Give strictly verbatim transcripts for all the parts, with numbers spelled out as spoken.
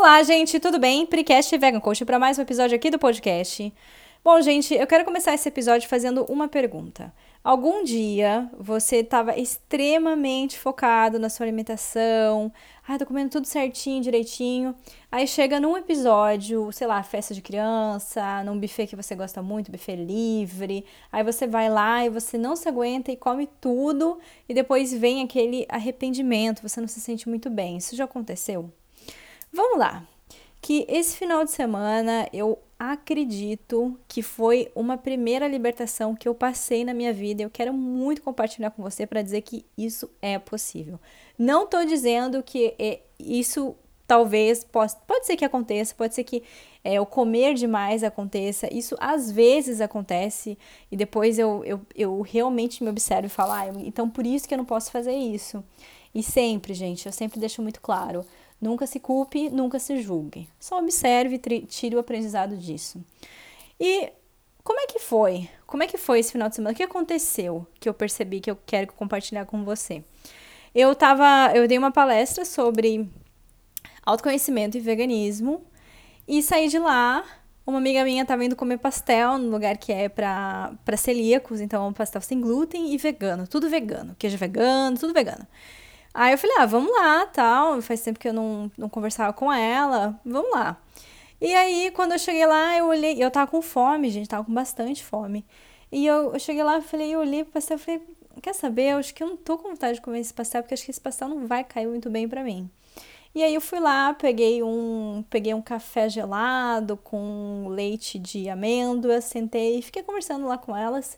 Olá, gente, tudo bem? Precast Vegan Coach para mais um episódio aqui do podcast. Bom, gente, eu quero começar esse episódio fazendo uma pergunta. Algum dia você estava extremamente focado na sua alimentação, ah, tô comendo tudo certinho, direitinho, aí chega num episódio, sei lá, festa de criança, num buffet que você gosta muito, buffet livre, aí você vai lá e você não se aguenta e come tudo e depois vem aquele arrependimento, você não se sente muito bem. Isso já aconteceu? Vamos lá, que esse final de semana eu acredito que foi uma primeira libertação que eu passei na minha vida. Eu quero muito compartilhar com você para dizer que isso é possível. Não estou dizendo que é, isso talvez, possa, pode ser que aconteça, pode ser que é, o comer demais aconteça. Isso às vezes acontece e depois eu, eu, eu realmente me observo e falo, ah, então por isso que eu não posso fazer isso. E sempre, gente, eu sempre deixo muito claro, nunca se culpe, nunca se julgue. Só observe e tire o aprendizado disso. E como é que foi? Como é que foi esse final de semana? O que aconteceu que eu percebi que eu quero compartilhar com você? Eu tava, eu dei uma palestra sobre autoconhecimento e veganismo e saí de lá. Uma amiga minha estava indo comer pastel no lugar que é para celíacos, então é um pastel sem glúten e vegano, tudo vegano, queijo vegano, tudo vegano. Aí eu falei, ah, vamos lá, tal, faz tempo que eu não, não conversava com ela, vamos lá. E aí, quando eu cheguei lá, eu olhei, eu tava com fome, gente, tava com bastante fome. E eu, eu cheguei lá, eu falei, eu olhei pro pastel, eu falei, quer saber, eu acho que eu não tô com vontade de comer esse pastel, porque acho que esse pastel não vai cair muito bem pra mim. E aí eu fui lá, peguei um, peguei um café gelado com leite de amêndoas, sentei e fiquei conversando lá com elas.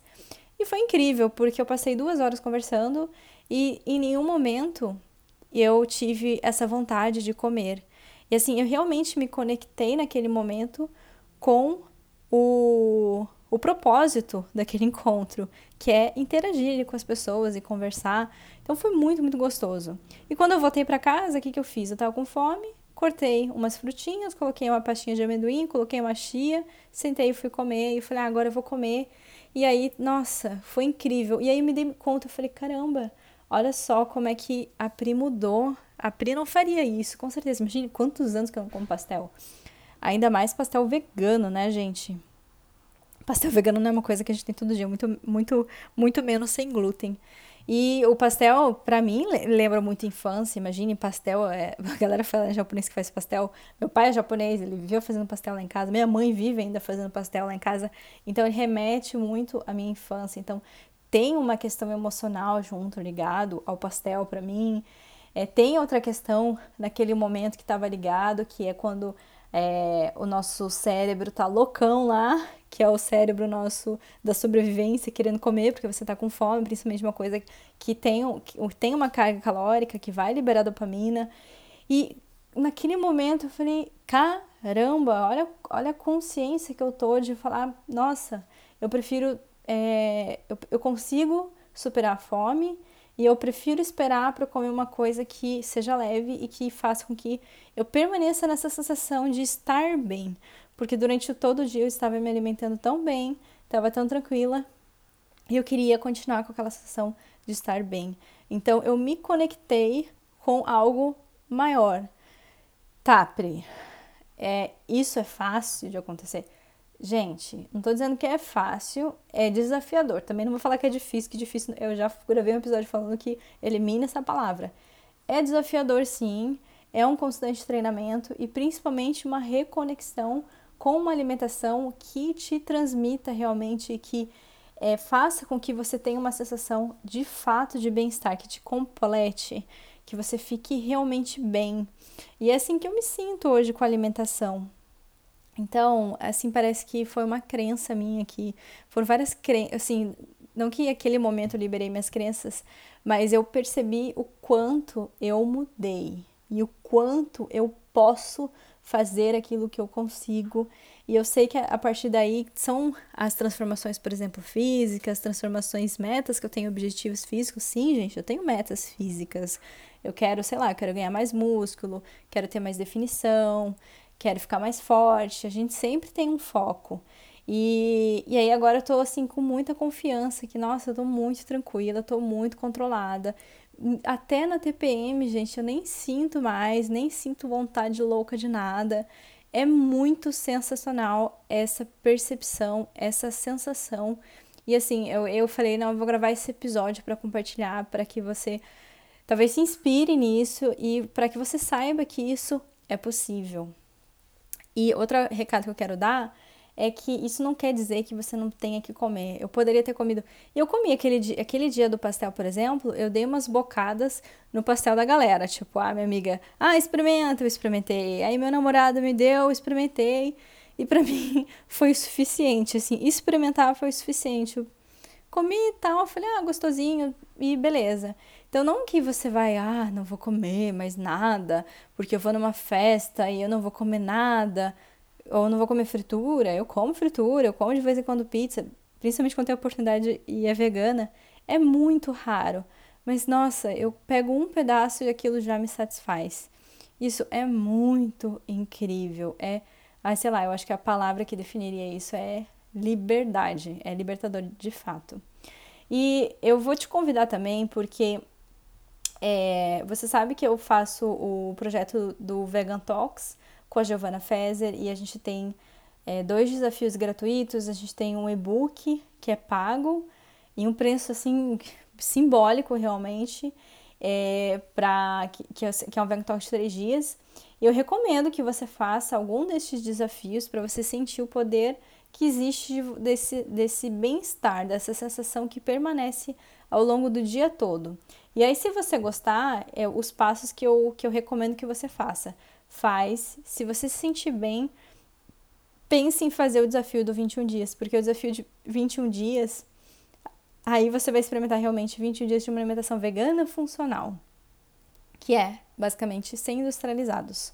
E foi incrível, porque eu passei duas horas conversando e em nenhum momento eu tive essa vontade de comer. E assim, eu realmente me conectei naquele momento com o, o propósito daquele encontro, que é interagir com as pessoas e conversar. Então foi muito, muito gostoso. E quando eu voltei para casa, o que, que eu fiz? Eu estava com fome, cortei umas frutinhas, coloquei uma pastinha de amendoim, coloquei uma chia, sentei e fui comer. E falei, ah, agora eu vou comer. E aí, nossa, foi incrível. E aí me dei conta, eu falei, caramba, olha só como é que a Pri mudou. A Pri não faria isso, com certeza. Imagina quantos anos que eu não como pastel. Ainda mais pastel vegano, né, gente? Pastel vegano não é uma coisa que a gente tem todo dia, muito, muito, muito menos sem glúten. E o pastel, pra mim, lembra muito infância. Imagine, pastel, é... a galera fala é japonês que faz pastel. Meu pai é japonês, ele viveu fazendo pastel lá em casa. Minha mãe vive ainda fazendo pastel lá em casa. Então, ele remete muito à minha infância. Então, tem uma questão emocional junto, ligado ao pastel pra mim. É, tem outra questão naquele momento que estava ligado, que é quando é, o nosso cérebro tá loucão lá, que é o cérebro nosso da sobrevivência, querendo comer, porque você tá com fome, principalmente uma coisa que tem, que tem uma carga calórica, que vai liberar dopamina. E naquele momento eu falei, caramba, olha, olha a consciência que eu tô de falar, nossa, eu prefiro, é, eu, eu consigo superar a fome, e eu prefiro esperar para comer uma coisa que seja leve e que faça com que eu permaneça nessa sensação de estar bem. Porque durante todo o dia eu estava me alimentando tão bem, estava tão tranquila, e eu queria continuar com aquela sensação de estar bem. Então, eu me conectei com algo maior. Tá, Pri, é, isso é fácil de acontecer? Gente, não tô dizendo que é fácil, é desafiador. Também não vou falar que é difícil, que difícil... Eu já gravei um episódio falando que elimina essa palavra. É desafiador, sim. É um constante treinamento e, principalmente, uma reconexão com uma alimentação que te transmita realmente, que é, faça com que você tenha uma sensação, de fato, de bem-estar, que te complete, que você fique realmente bem. E é assim que eu me sinto hoje com a alimentação. Então, assim, parece que foi uma crença minha que... Foram várias crenças... Assim, não que naquele momento eu liberei minhas crenças, mas eu percebi o quanto eu mudei. E o quanto eu posso fazer aquilo que eu consigo. E eu sei que a partir daí são as transformações, por exemplo, físicas, transformações, metas, que eu tenho objetivos físicos. Sim, gente, eu tenho metas físicas. Eu quero, sei lá, quero ganhar mais músculo, quero ter mais definição... Quero ficar mais forte, a gente sempre tem um foco. E, e aí agora eu tô assim com muita confiança que, nossa, eu tô muito tranquila, tô muito controlada. até na T P M, gente, eu nem sinto mais, nem sinto vontade louca de nada. É muito sensacional essa percepção, essa sensação. E assim, eu, eu falei, não, eu vou gravar esse episódio para compartilhar, para que você talvez se inspire nisso e para que você saiba que isso é possível. E outro recado que eu quero dar é que isso não quer dizer que você não tenha que comer. Eu poderia ter comido... Eu comi aquele dia, aquele dia do pastel, por exemplo, eu dei umas bocadas no pastel da galera. Tipo, ah, minha amiga, ah, experimenta, eu experimentei. Aí meu namorado me deu, eu experimentei. E pra mim foi o suficiente, assim, experimentar foi o suficiente. Eu comi e tal, falei, ah, gostosinho, e beleza. Então, não que você vai, ah, não vou comer mais nada, porque eu vou numa festa e eu não vou comer nada... ou não vou comer fritura, eu como fritura, eu como de vez em quando pizza, principalmente quando tem oportunidade e é vegana, é muito raro. Mas, nossa, eu pego um pedaço e aquilo já me satisfaz. Isso é muito incrível. É, ah, sei lá, eu acho que a palavra que definiria isso é liberdade, é libertador de fato. E eu vou te convidar também, porque é, você sabe que eu faço o projeto do Vegan Talks, com a Giovanna Fezer, e a gente tem é, dois desafios gratuitos, a gente tem um e-book que é pago, e um preço assim, simbólico realmente, é, pra, que, que, é, que é um Vegan Talk de três dias, e eu recomendo que você faça algum destes desafios para você sentir o poder que existe desse, desse bem-estar, dessa sensação que permanece ao longo do dia todo. E aí, se você gostar, é, os passos que eu, que eu recomendo que você faça. Faz, se você se sentir bem, pense em fazer o desafio do vinte e um dias, porque o desafio de vinte e um dias, aí você vai experimentar realmente vinte e um dias de uma alimentação vegana funcional, que é, basicamente, sem industrializados.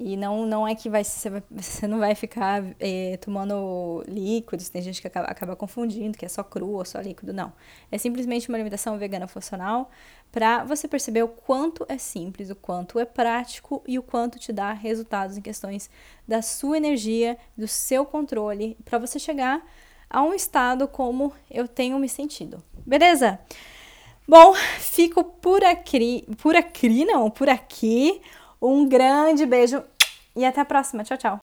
E não, não é que vai, você, vai, você não vai ficar é, tomando líquidos, tem gente que acaba, acaba confundindo, que é só cru ou só líquido, não. É simplesmente uma alimentação vegana funcional para você perceber o quanto é simples, o quanto é prático e o quanto te dá resultados em questões da sua energia, do seu controle, para você chegar a um estado como eu tenho me sentido. Beleza? Bom, fico por aqui, por aqui não, por aqui. Um grande beijo e até a próxima. Tchau, tchau.